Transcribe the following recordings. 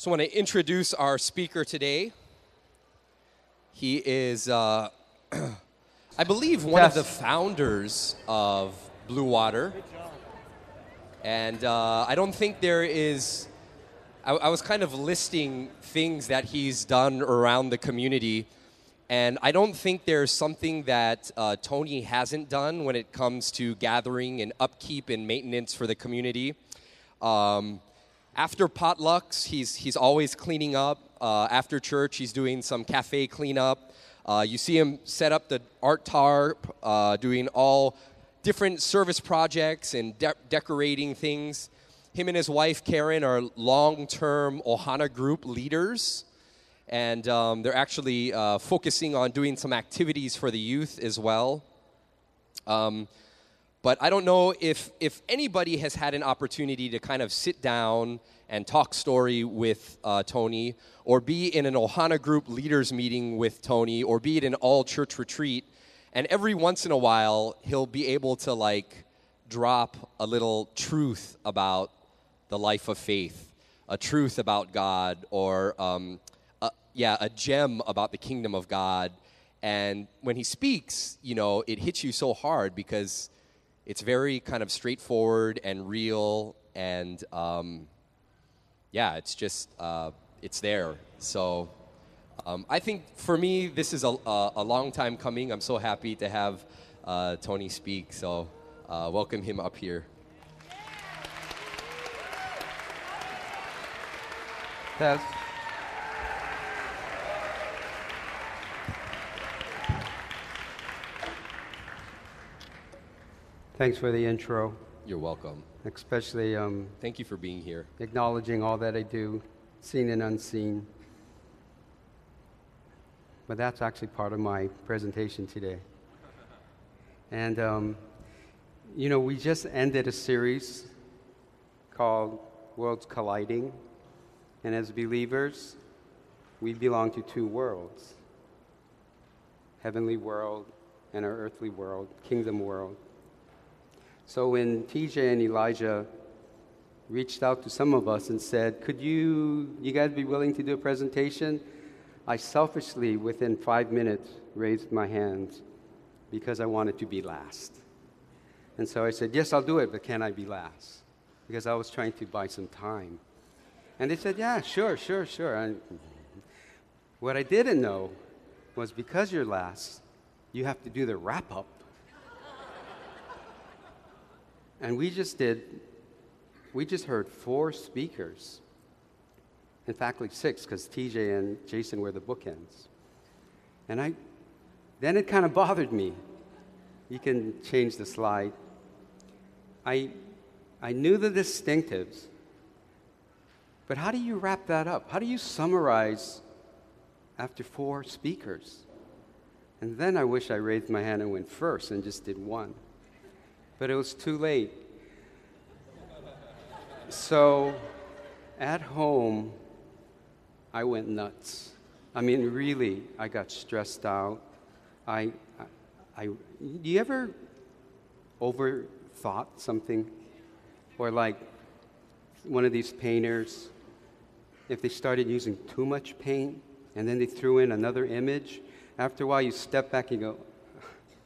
So I want to introduce our speaker today. He is, I believe, one of the founders of Blue Water. And I don't think there is, I was kind of listing things that he's done around the community. And I don't think there's something that Tony hasn't done when it comes to gathering and upkeep and maintenance for the community. After potlucks, he's always cleaning up. After church, he's doing some cafe cleanup. You see him set up the art tarp, doing all different service projects and decorating things. Him and his wife, Karen, are long-term Ohana group leaders. And they're actually focusing on doing some activities for the youth as well. But I don't know if anybody has had an opportunity to kind of sit down and talk story with Tony, or be in an Ohana group leaders meeting with Tony, or be at an all-church retreat. And every once in a while, he'll be able to, like, drop a little truth about the life of faith, a truth about God, or... a gem about the kingdom of God. And when he speaks, you know, it hits you so hard because it's very kind of straightforward and real. And, it's just, it's there. So I think for me, this is a long time coming. I'm so happy to have Tony speak. So welcome him up here. That's... Thanks for the intro. You're welcome. Especially... thank you for being here. Acknowledging all that I do, seen and unseen. But that's actually part of my presentation today. And, you know, we just ended a series called Worlds Colliding. And as believers, we belong to two worlds. Heavenly world and our earthly world, kingdom world. So when TJ and Elijah reached out to some of us and said, could you guys be willing to do a presentation? I selfishly, within 5 minutes, raised my hands because I wanted to be last. And so I said, yes, I'll do it, but can I be last? Because I was trying to buy some time. And they said, yeah, sure. And what I didn't know was because you're last, you have to do the wrap-up. And we just heard 4 speakers. In fact, like 6, because TJ and Jason were the bookends. And then it kind of bothered me. You can change the slide. I knew the distinctives, but how do you wrap that up? How do you summarize after 4 speakers? And then I wish I raised my hand and went first and just did one. But it was too late. So at home, I went nuts. I mean, really, I got stressed out. You ever overthought something? Or like one of these painters, if they started using too much paint, and then they threw in another image, after a while you step back and go,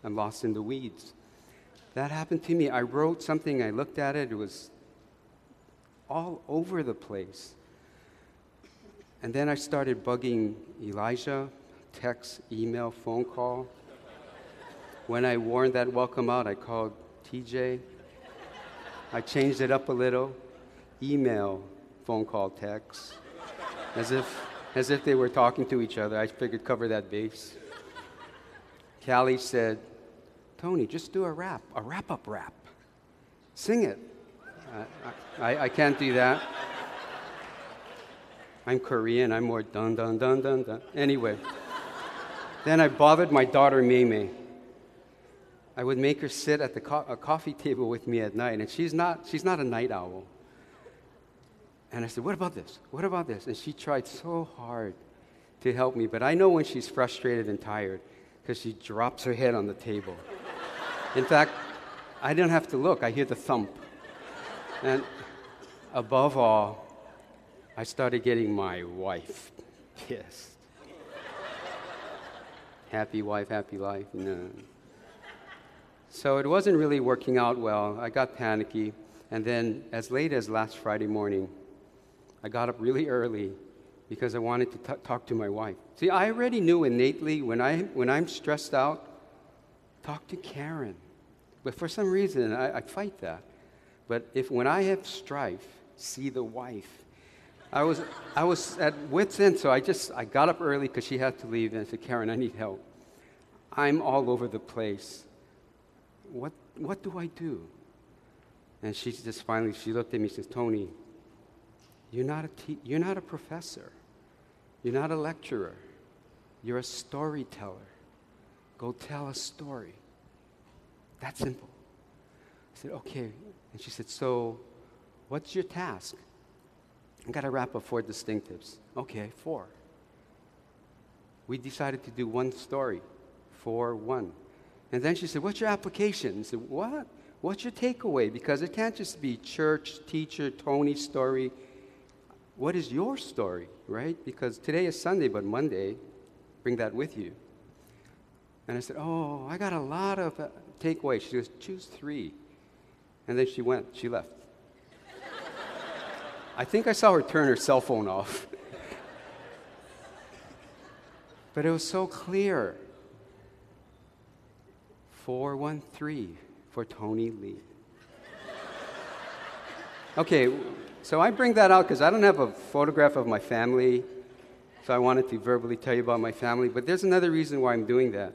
I'm lost in the weeds. That happened to me. I wrote something, I looked at it, it was all over the place. And then I started bugging Elijah, text, email, phone call. When I warned that welcome out, I called TJ. I changed it up a little. Email, phone call, text. As if they were talking to each other. I figured cover that base. Callie said, Tony, just do a wrap-up rap. Sing it. I can't do that. I'm Korean. I'm more dun-dun-dun-dun-dun. Anyway, then I bothered my daughter, Mei Mei. I would make her sit at the coffee table with me at night, and she's not a night owl. And I said, what about this? What about this? And she tried so hard to help me, but I know when she's frustrated and tired because she drops her head on the table. In fact, I don't have to look. I hear the thump. And above all, I started getting my wife pissed. Happy wife, happy life, no. So it wasn't really working out well. I got panicky. And then as late as last Friday morning, I got up really early because I wanted to talk to my wife. See, I already knew innately when I'm stressed out, talk to Karen. But for some reason, I fight that. But when I have strife, see the wife. I was at wit's end, so I got up early because she had to leave, and I said, Karen, I need help. I'm all over the place. What do I do? And she looked at me and says, Tony, you're not a professor. You're not a lecturer. You're a storyteller. Go tell a story. That's simple. I said, okay. And she said, so what's your task? I got to wrap up 4 distinctives. Okay, 4. We decided to do one story, 4-1. And then she said, what's your application? I said, what? What's your takeaway? Because it can't just be church, teacher, Tony story. What is your story, right? Because today is Sunday, but Monday, bring that with you. And I said, oh, I got a lot of takeaways. She goes, choose 3. And then she left. I think I saw her turn her cell phone off. But it was so clear. 413 for Tony Lee. Okay, so I bring that out because I don't have a photograph of my family, so I wanted to verbally tell you about my family. But there's another reason why I'm doing that.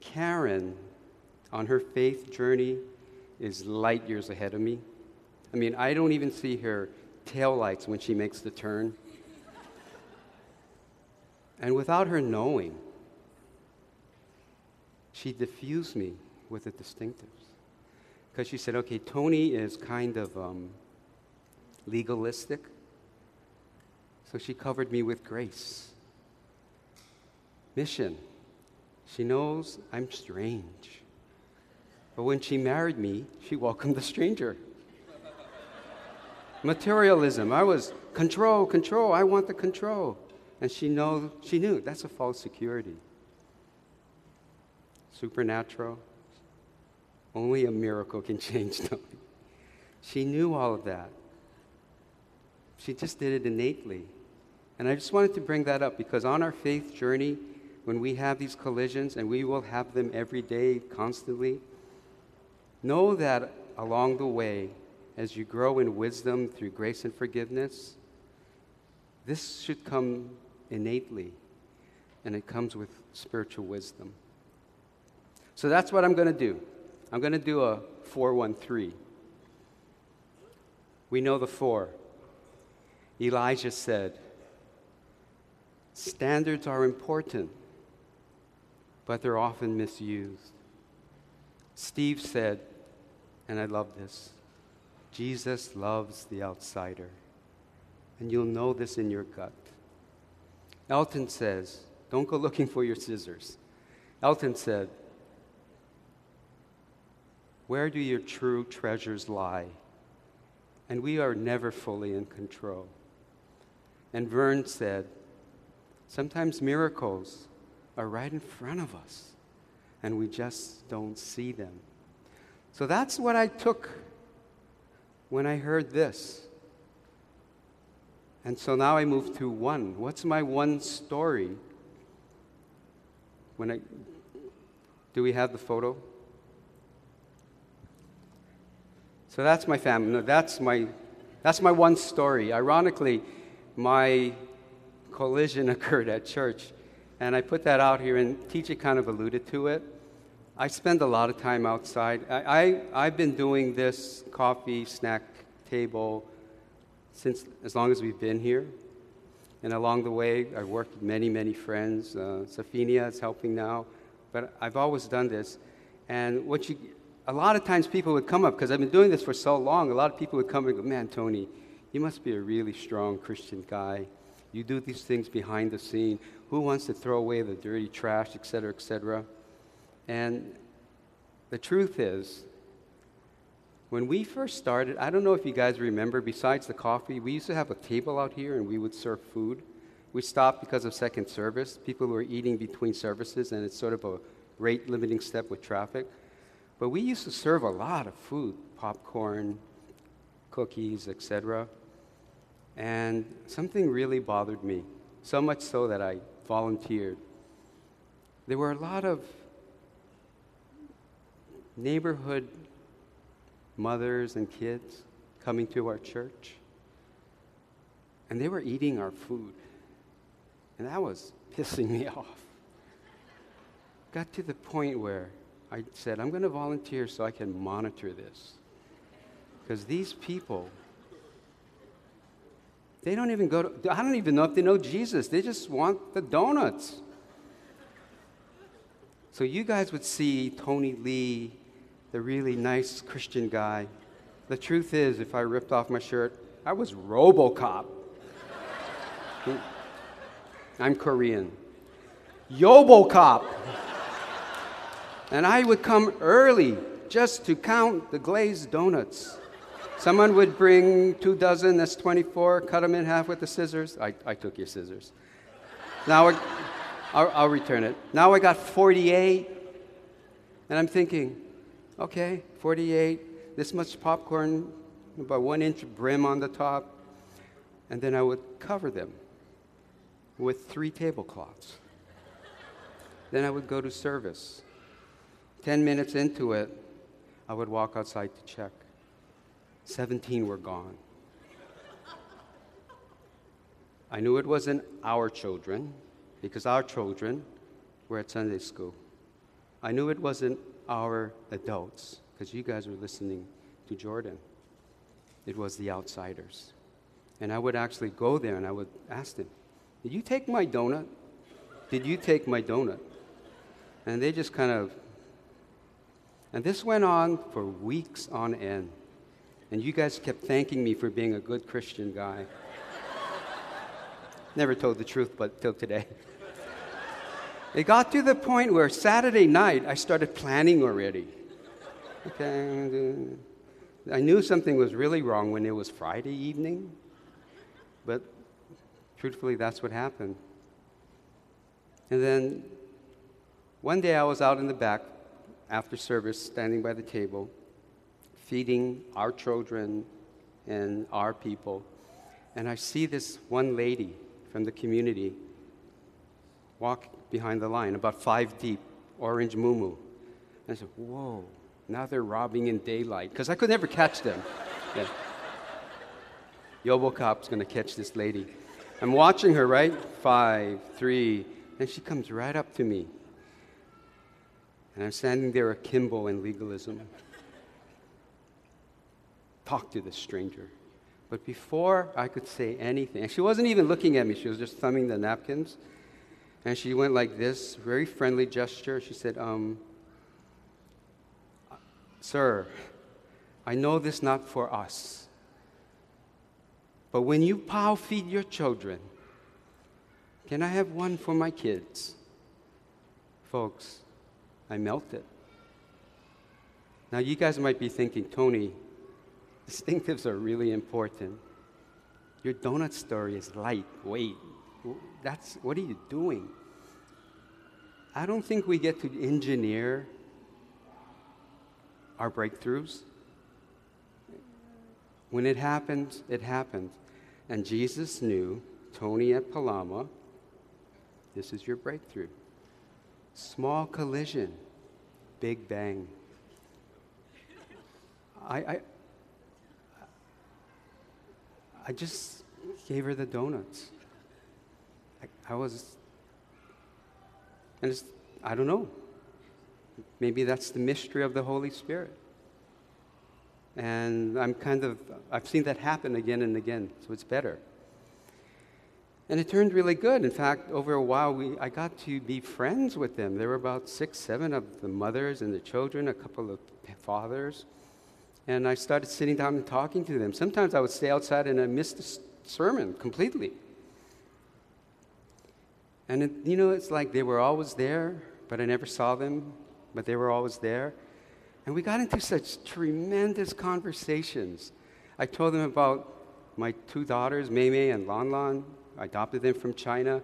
Karen, on her faith journey, is light years ahead of me. I mean, I don't even see her taillights when she makes the turn. And without her knowing, she diffused me with the distinctives. Because she said, okay, Tony is kind of legalistic. So she covered me with grace. Mission. She knows I'm strange. But when she married me, she welcomed the stranger. Materialism. I was control. I want the control. And she knew that's a false security. Supernatural. Only a miracle can change them. She knew all of that. She just did it innately. And I just wanted to bring that up because on our faith journey, when we have these collisions, and we will have them every day, constantly, know that along the way, as you grow in wisdom through grace and forgiveness, this should come innately, and it comes with spiritual wisdom. So that's what I'm going to do. I'm going to do a 4-1-3. We know the 4. Elijah said, standards are important, but they're often misused. Steve said, and I love this, Jesus loves the outsider, and you'll know this in your gut. Elton says, don't go looking for your scissors. Elton said, where do your true treasures lie? And we are never fully in control. And Vern said, sometimes miracles are right in front of us, and we just don't see them. So that's what I took when I heard this. And so now I move to 1. What's my 1 story? Do we have the photo? So that's my family. No, that's my 1 story. Ironically, my collision occurred at church, and I put that out here, and TJ kind of alluded to it. I spend a lot of time outside. I've been doing this coffee snack table since as long as we've been here. And along the way, I worked with many, many friends. Safinia is helping now. But I've always done this. And a lot of times people would come up, because I've been doing this for so long, a lot of people would come and go, man, Tony, you must be a really strong Christian guy. You do these things behind the scene. Who wants to throw away the dirty trash, et cetera, et cetera? And the truth is, When we first started, I don't know if you guys remember, besides the coffee, we used to have a table out here and we would serve food. We stopped because of second service. People were eating between services, and it's sort of a rate-limiting step with traffic. But we used to serve a lot of food, popcorn, cookies, etc. And something really bothered me, so much so that I volunteered. There were a lot of neighborhood mothers and kids coming to our church, and they were eating our food, and that was pissing me off. Got to the point where I said, I'm going to volunteer so I can monitor this, because these people, they don't even go to, I don't even know if they know Jesus. They just want the donuts. So you guys would see Tony Lee, the really nice Christian guy. The truth is, if I ripped off my shirt, I was RoboCop. I'm Korean. YoboCop. And I would come early just to count the glazed donuts. Someone would bring 2 dozen, that's 24, cut them in half with the scissors. I took your scissors. Now I'll return it. Now I got 48, and I'm thinking, okay, 48, this much popcorn, about 1-inch brim on the top, and then I would cover them with 3 tablecloths. Then I would go to service. 10 minutes into it, I would walk outside to check. 17 were gone. I knew it wasn't our children, because our children were at Sunday school. I knew it wasn't our adults, because you guys were listening to Jordan. It was the outsiders. And I would actually go there and I would ask them, did you take my donut? Did you take my donut? And they just kind of, and this went on for weeks on end. And you guys kept thanking me for being a good Christian guy. Never told the truth, but till today. It got to the point where Saturday night, I started planning already. Okay, I knew something was really wrong when it was Friday evening, but truthfully, that's what happened. And then one day I was out in the back after service, standing by the table, feeding our children and our people, and I see this one lady from the community walk behind the line, about 5 deep, orange muumuu. And I said, whoa, now they're robbing in daylight, because I could never catch them. Yeah. YoboCop's going to catch this lady. I'm watching her, right? 5, 3, and she comes right up to me. And I'm standing there akimbo in legalism. Talk to this stranger. But before I could say anything, and she wasn't even looking at me, she was just thumbing the napkins, and she went like this, very friendly gesture. She said, sir, I know this not for us, but when you pow feed your children, can I have one for my kids? Folks, I melted. Now you guys might be thinking, Tony, distinctives are really important. Your donut story is lightweight. That's, what are you doing? I don't think we get to engineer our breakthroughs. When it happens, it happens. And Jesus knew, Tony at Palama, this is your breakthrough. Small collision, big bang. I just gave her the donuts. I was, and it's, I don't know. Maybe that's the mystery of the Holy Spirit. And I'm kind of, I've seen that happen again and again, so it's better. And it turned really good. In fact, over a while, I got to be friends with them. There were about 6, 7 of the mothers and the children, a couple of fathers. And I started sitting down and talking to them. Sometimes I would stay outside and I missed the sermon completely. And it, you know, it's like they were always there, but I never saw them, but they were always there. And we got into such tremendous conversations. I told them about my two daughters, Mei Mei and Lan Lan. I adopted them from China.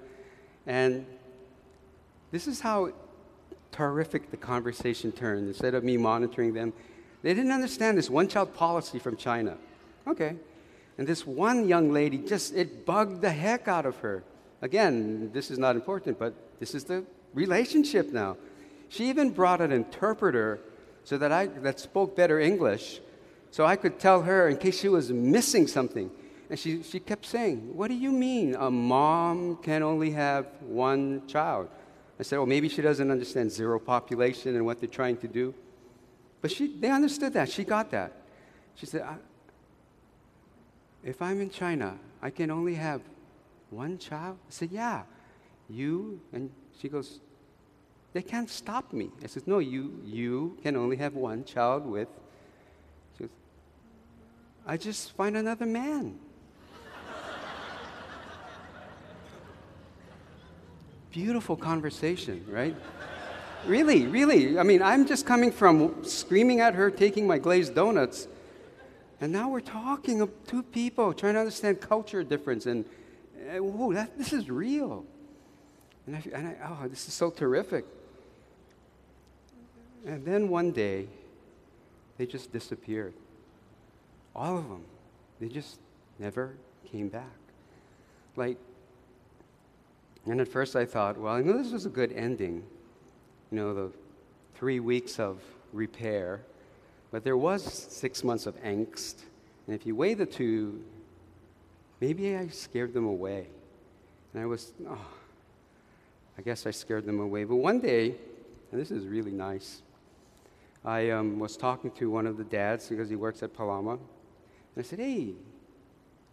And this is how terrific the conversation turned. Instead of me monitoring them, they didn't understand this one-child policy from China. Okay. And this one young lady, just, it bugged the heck out of her. Again, this is not important, but this is the relationship now. She even brought an interpreter so that that spoke better English, so I could tell her in case she was missing something. And she kept saying, what do you mean a mom can only have one child? I said, well, maybe she doesn't understand zero population and what they're trying to do. But they understood that. She got that. She said, if I'm in China, I can only have one child? I said, yeah. You? And she goes, they can't stop me. I said, no, you can only have one child with. She goes, I just find another man. Beautiful conversation, right? Really. I mean, I'm just coming from screaming at her, taking my glazed donuts, and now we're talking of two people trying to understand culture difference, and whoa, this is real. And this is so terrific. And then one day, they just disappeared. All of them. They just never came back. And at first I thought, well, I know this was a good ending, the 3 weeks of repair, but there was 6 months of angst, and if you weigh the two, maybe I scared them away. And I guess I scared them away. But one day, and this is really nice, I was talking to one of the dads because he works at Palama, and I said, hey,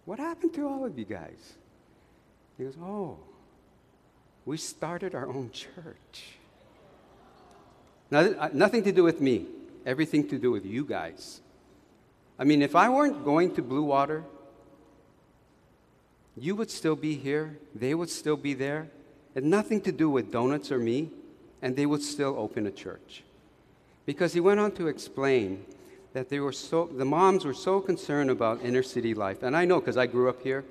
what happened to all of you guys? He goes, oh, we started our own church. Now, nothing to do with me. Everything to do with you guys. I mean, if I weren't going to Blue Water, you would still be here. They would still be there. It had nothing to do with donuts or me. And they would still open a church. Because he went on to explain that the moms were so concerned about inner city life. And I know, because I grew up here,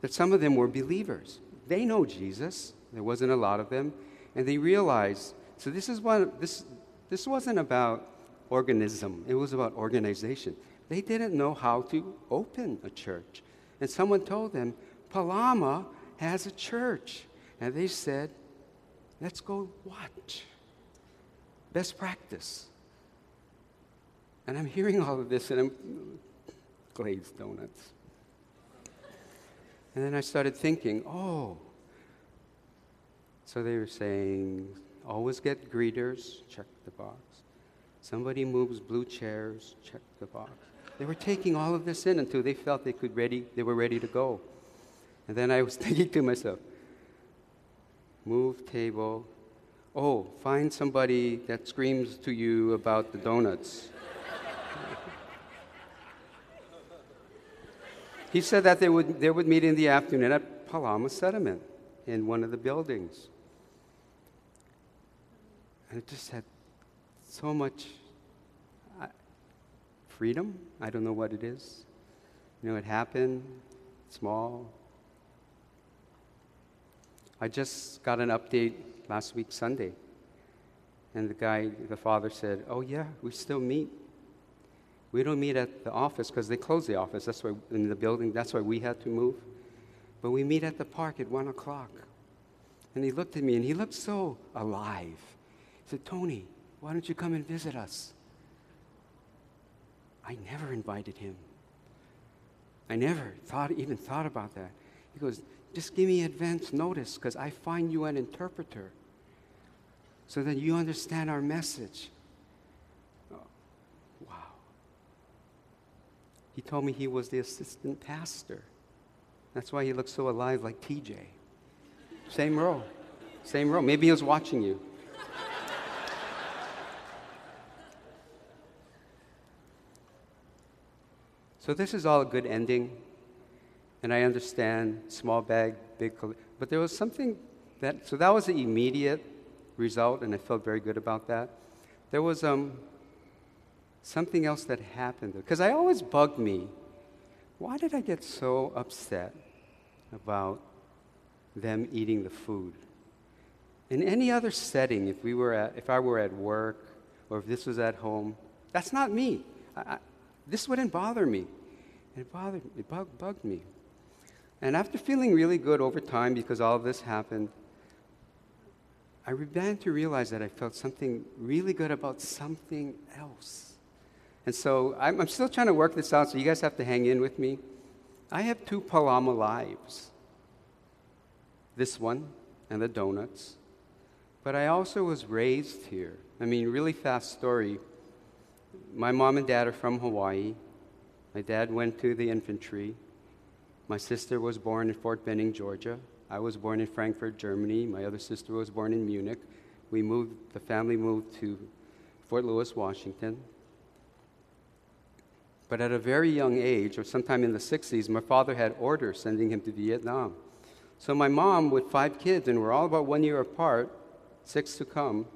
that some of them were believers. They know Jesus. There wasn't a lot of them. And they realized, so this wasn't about organism. It was about organization. They didn't know how to open a church. And someone told them, Palama has a church. And they said, let's go watch. Best practice. And I'm hearing all of this, and I'm glazed donuts. And then I started thinking, oh. So they were saying, always get greeters, check the box. Somebody moves blue chairs, check the box. They were taking all of this in until they felt they were ready to go. And then I was thinking to myself, move table. Oh, find somebody that screams to you about the donuts. He said that they would meet in the afternoon at Palama Settlement in one of the buildings. And it just had so much freedom. I don't know what it is. It happened, small. I just got an update last week, Sunday. And the father said, oh, yeah, we still meet. We don't meet at the office because they closed the office. That's why in the building. That's why we had to move. But we meet at the park at 1:00. And he looked at me, and he looked so alive. He said, Tony, why don't you come and visit us? I never invited him. I never even thought about that. He goes, just give me advance notice because I find you an interpreter so that you understand our message. He told me he was the assistant pastor. That's why he looks so alive like TJ. Same row. Maybe he was watching you. So this is all a good ending. And I understand small bag, big collection. But there was something so that was the immediate result, and I felt very good about that. There was something else that happened. Because I always bugged me, why did I get so upset about them eating the food? In any other setting, if I were at work or if this was at home, that's not me. This wouldn't bother me. It bugged me. And after feeling really good over time because all of this happened, I began to realize that I felt something really good about something else. And so I'm still trying to work this out, so you guys have to hang in with me. I have two Palama lives, this one and the donuts. But I also was raised here. I mean, really fast story. My mom and dad are from Hawaii. My dad went to the infantry. My sister was born in Fort Benning, Georgia. I was born in Frankfurt, Germany. My other sister was born in Munich. The family moved to Fort Lewis, Washington. But at a very young age, or sometime in the 60s, my father had orders sending him to Vietnam. So my mom, with 5 kids, and we're all about 1 year apart, 6 to come,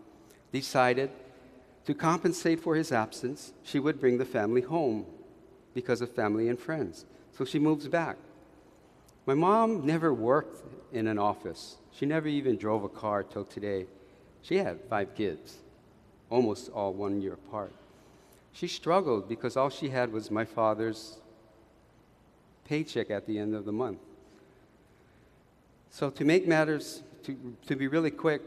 decided to compensate for his absence, she would bring the family home because of family and friends. So she moves back. My mom never worked in an office. She never even drove a car till today. She had 5 kids, almost all 1 year apart. She struggled because all she had was my father's paycheck at the end of the month. So to make matters, to be really quick,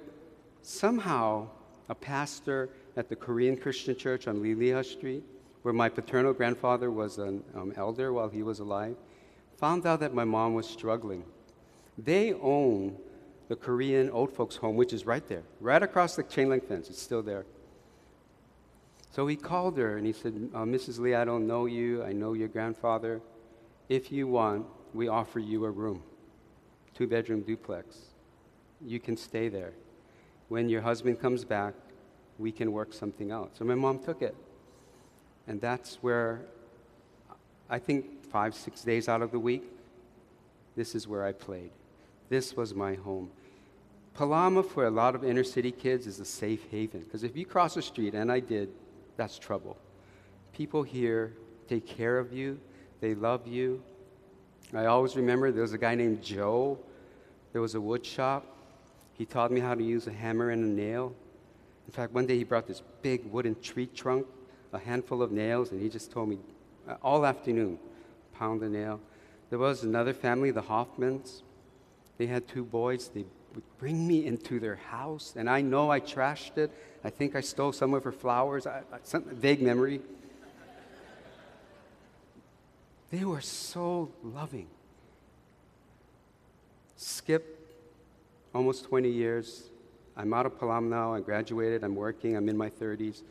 somehow a pastor at the Korean Christian Church on Liliha Street, where my paternal grandfather was an elder while he was alive, found out that my mom was struggling. They own the Korean old folks home, which is right there, right across the chain link fence. It's still there. So he called her and he said, Mrs. Lee, I don't know you. I know your grandfather. If you want, we offer you a room, 2-bedroom duplex. You can stay there. When your husband comes back, we can work something out. So my mom took it. And that's where, I think 5-6 days out of the week, this is where I played. This was my home. Palama, for a lot of inner city kids, is a safe haven. Because if you cross the street, and I did, that's trouble. People here take care of you. They love you. I always remember there was a guy named Joe. There was a wood shop. He taught me how to use a hammer and a nail. In fact, one day he brought this big wooden tree trunk, a handful of nails, and he just told me all afternoon, pound the nail. There was another family, the Hoffmans. They had 2 boys. They would bring me into their house, and I know I trashed it. I think I stole some of her flowers, some vague memory. They were so loving. Skip almost 20 years. I'm out of Palama now. I graduated. I'm working. I'm in my 30s.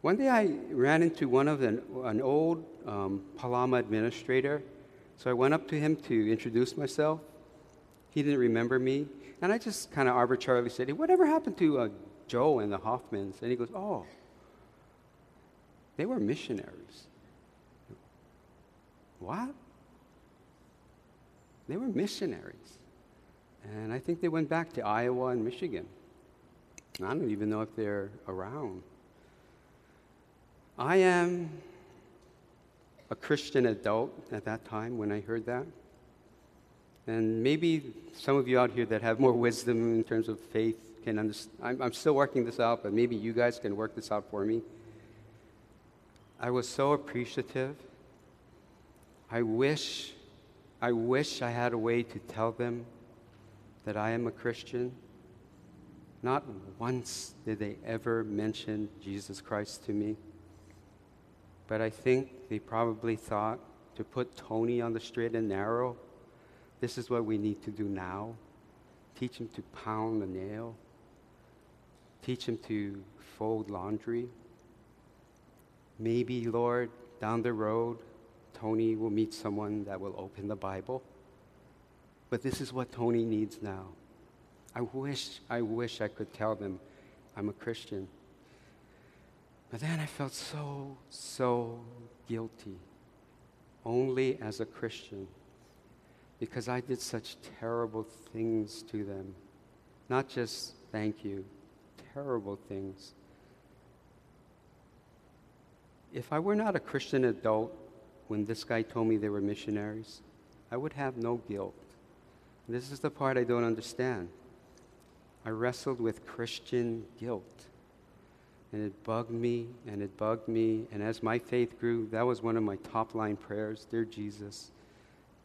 One day I ran into one of an old Palama administrator, so I went up to him to introduce myself. He didn't remember me, and I just kind of arbitrarily said, hey, whatever happened to Joe and the Hoffmans? And he goes, oh, they were missionaries. What? They were missionaries. And I think they went back to Iowa and Michigan. I don't even know if they're around. I am a Christian adult at that time when I heard that. And maybe some of you out here that have more wisdom in terms of faith can understand. I'm still working this out, but maybe you guys can work this out for me. I was so appreciative. I wish I had a way to tell them that I am a Christian. Not once did they ever mention Jesus Christ to me. But I think they probably thought, to put Tony on the straight and narrow, this is what we need to do now. Teach him to pound the nail. Teach him to fold laundry. Maybe, Lord, down the road, Tony will meet someone that will open the Bible. But this is what Tony needs now. I wish I could tell them I'm a Christian. But then I felt so, so guilty, only as a Christian, because I did such terrible things to them. Not just thank you, terrible things. If I were not a Christian adult when this guy told me they were missionaries, I would have no guilt. This is the part I don't understand. I wrestled with Christian guilt, and it bugged me, and it bugged me, and as my faith grew, that was one of my top-line prayers. Dear Jesus,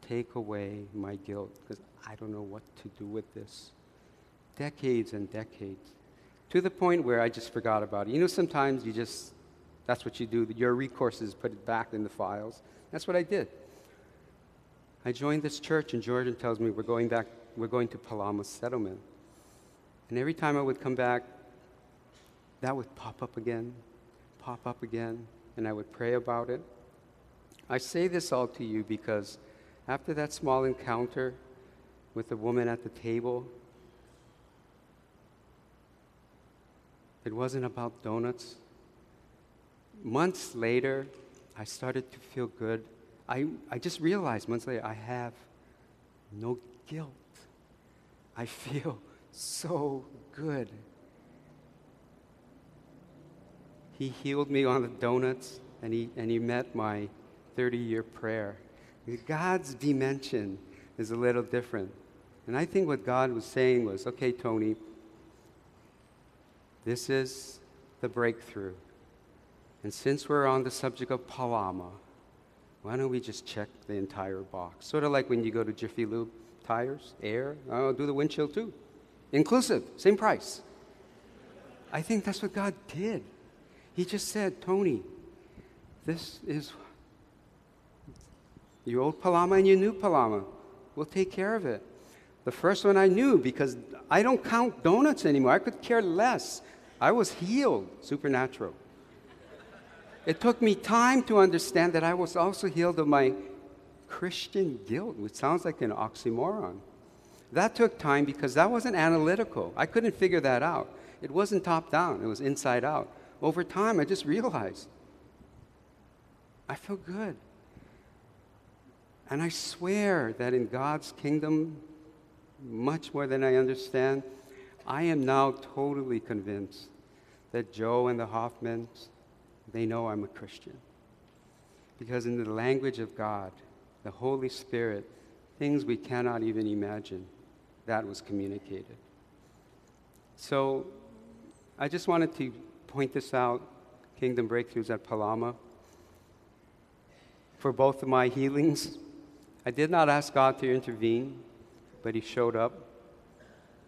take away my guilt, because I don't know what to do with this. Decades and decades, to the point where I just forgot about it. You know, sometimes you just, that's what you do. Your recourse is put it back in the files. That's what I did. I joined this church, and Jordan tells me we're going to Palama Settlement. And every time I would come back, that would pop up again, and I would pray about it. I say this all to you because after that small encounter with the woman at the table, it wasn't about donuts. Months later, I started to feel good. I just realized months later, I have no guilt. I feel so good. He healed me on the donuts, and he met my 30-year prayer. God's dimension is a little different. And I think what God was saying was, okay, Tony, this is the breakthrough. And since we're on the subject of Palama, why don't we just check the entire box? Sort of like when you go to Jiffy Lube, tires, air, I'll do the windshield too. Inclusive, same price. I think that's what God did. He just said, Tony, this is your old Palama and your new Palama. We'll take care of it. The first one I knew because I don't count donuts anymore. I could care less. I was healed, supernatural. It took me time to understand that I was also healed of my Christian guilt, which sounds like an oxymoron. That took time because that wasn't analytical. I couldn't figure that out. It wasn't top down. It was inside out. Over time, I just realized I feel good. And I swear that in God's kingdom, much more than I understand, I am now totally convinced that Joe and the Hoffmans, they know I'm a Christian. Because in the language of God, the Holy Spirit, things we cannot even imagine, that was communicated. So I just wanted to point this out, Kingdom Breakthroughs at Palama. For both of my healings, I did not ask God to intervene, but He showed up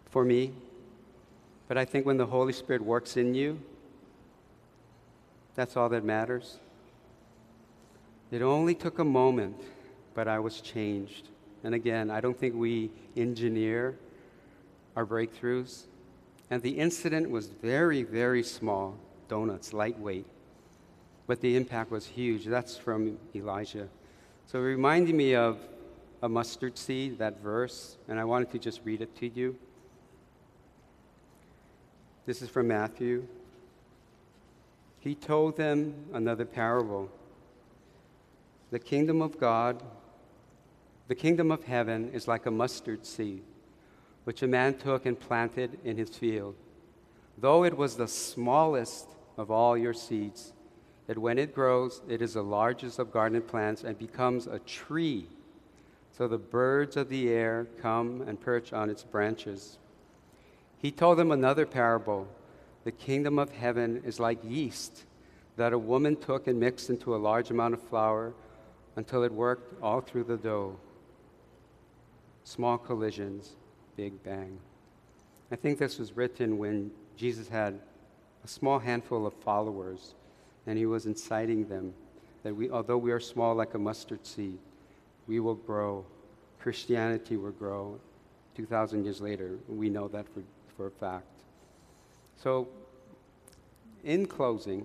for me. But I think when the Holy Spirit works in you, that's all that matters. It only took a moment, but I was changed. And again, I don't think we engineer our breakthroughs. And the incident was very, very small. Donuts, lightweight. But the impact was huge. That's from Elijah. So it reminded me of a mustard seed, that verse, and I wanted to just read it to you. This is from Matthew. He told them another parable. The kingdom of God, the kingdom of heaven is like a mustard seed, which a man took and planted in his field. Though it was the smallest of all your seeds, that when it grows, it is the largest of garden plants and becomes a tree. So the birds of the air come and perch on its branches. He told them another parable. The kingdom of heaven is like yeast that a woman took and mixed into a large amount of flour until it worked all through the dough. Small collisions, big bang. I think this was written when Jesus had a small handful of followers, and He was inciting them that although we are small like a mustard seed, we will grow. Christianity will grow. 2,000 years later, we know that for a fact. So, in closing,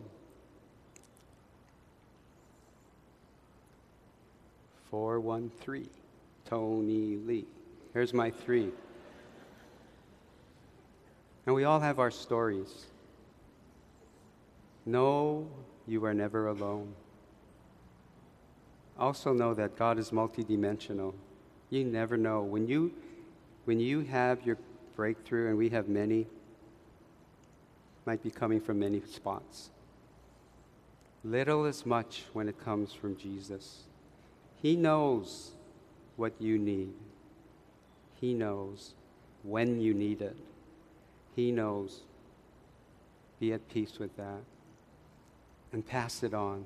Tony Lee. Here's my 3. And we all have our stories. Know you are never alone. Also know that God is multidimensional. You never know. When you have your breakthrough, and we have many, might be coming from many spots. Little is much when it comes from Jesus. He knows what you need. He knows when you need it. He knows. Be at peace with that and pass it on.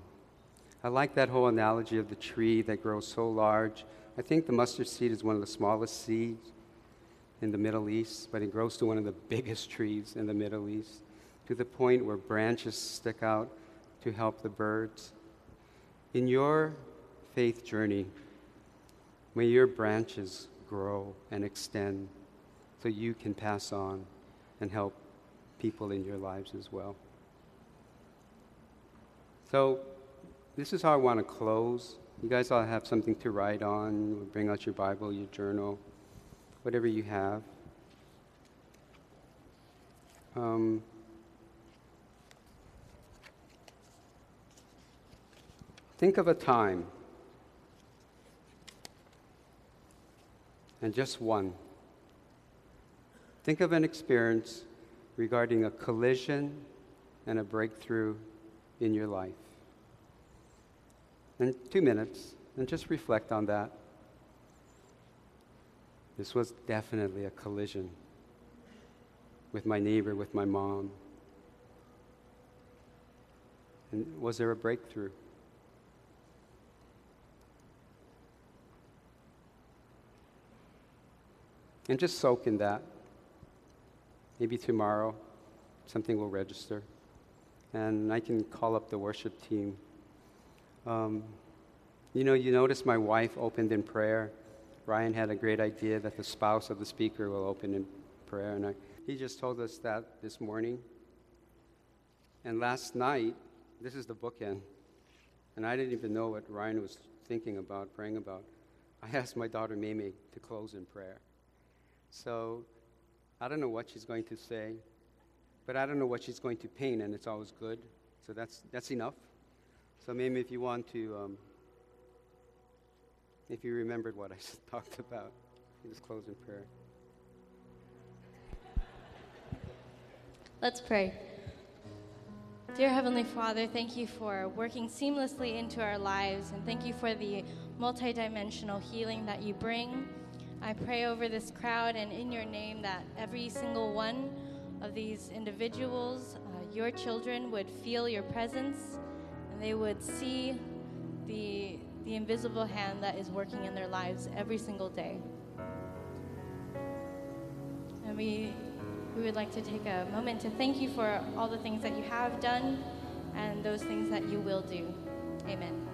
I like that whole analogy of the tree that grows so large. I think the mustard seed is one of the smallest seeds in the Middle East, but it grows to one of the biggest trees in the Middle East, to the point where branches stick out to help the birds. In your faith journey, may your branches grow and extend so you can pass on and help people in your lives as well. So this is how I want to close. You guys all have something to write on. Bring out your Bible, your journal, whatever you have. Think of a time, and just one. Think of an experience regarding a collision and a breakthrough in your life. And 2 minutes, and just reflect on that. This was definitely a collision with my neighbor, with my mom. And was there a breakthrough? And just soak in that. Maybe tomorrow something will register. And I can call up the worship team. You notice my wife opened in prayer. Ryan had a great idea that the spouse of the speaker will open in prayer. And he just told us that this morning. And last night, this is the bookend. And I didn't even know what Ryan was thinking about, praying about. I asked my daughter, Mei Mei, to close in prayer. So I don't know what she's going to say, but I don't know what she's going to paint, and it's always good. So that's enough. So maybe if you want to, if you remembered what I talked about, you just close in prayer. Let's pray. Dear Heavenly Father, thank you for working seamlessly into our lives, and thank you for the multidimensional healing that you bring. I pray over this crowd and in your name that every single one of these individuals, your children, would feel your presence. They would see the invisible hand that is working in their lives every single day. And we would like to take a moment to thank you for all the things that you have done and those things that you will do. Amen.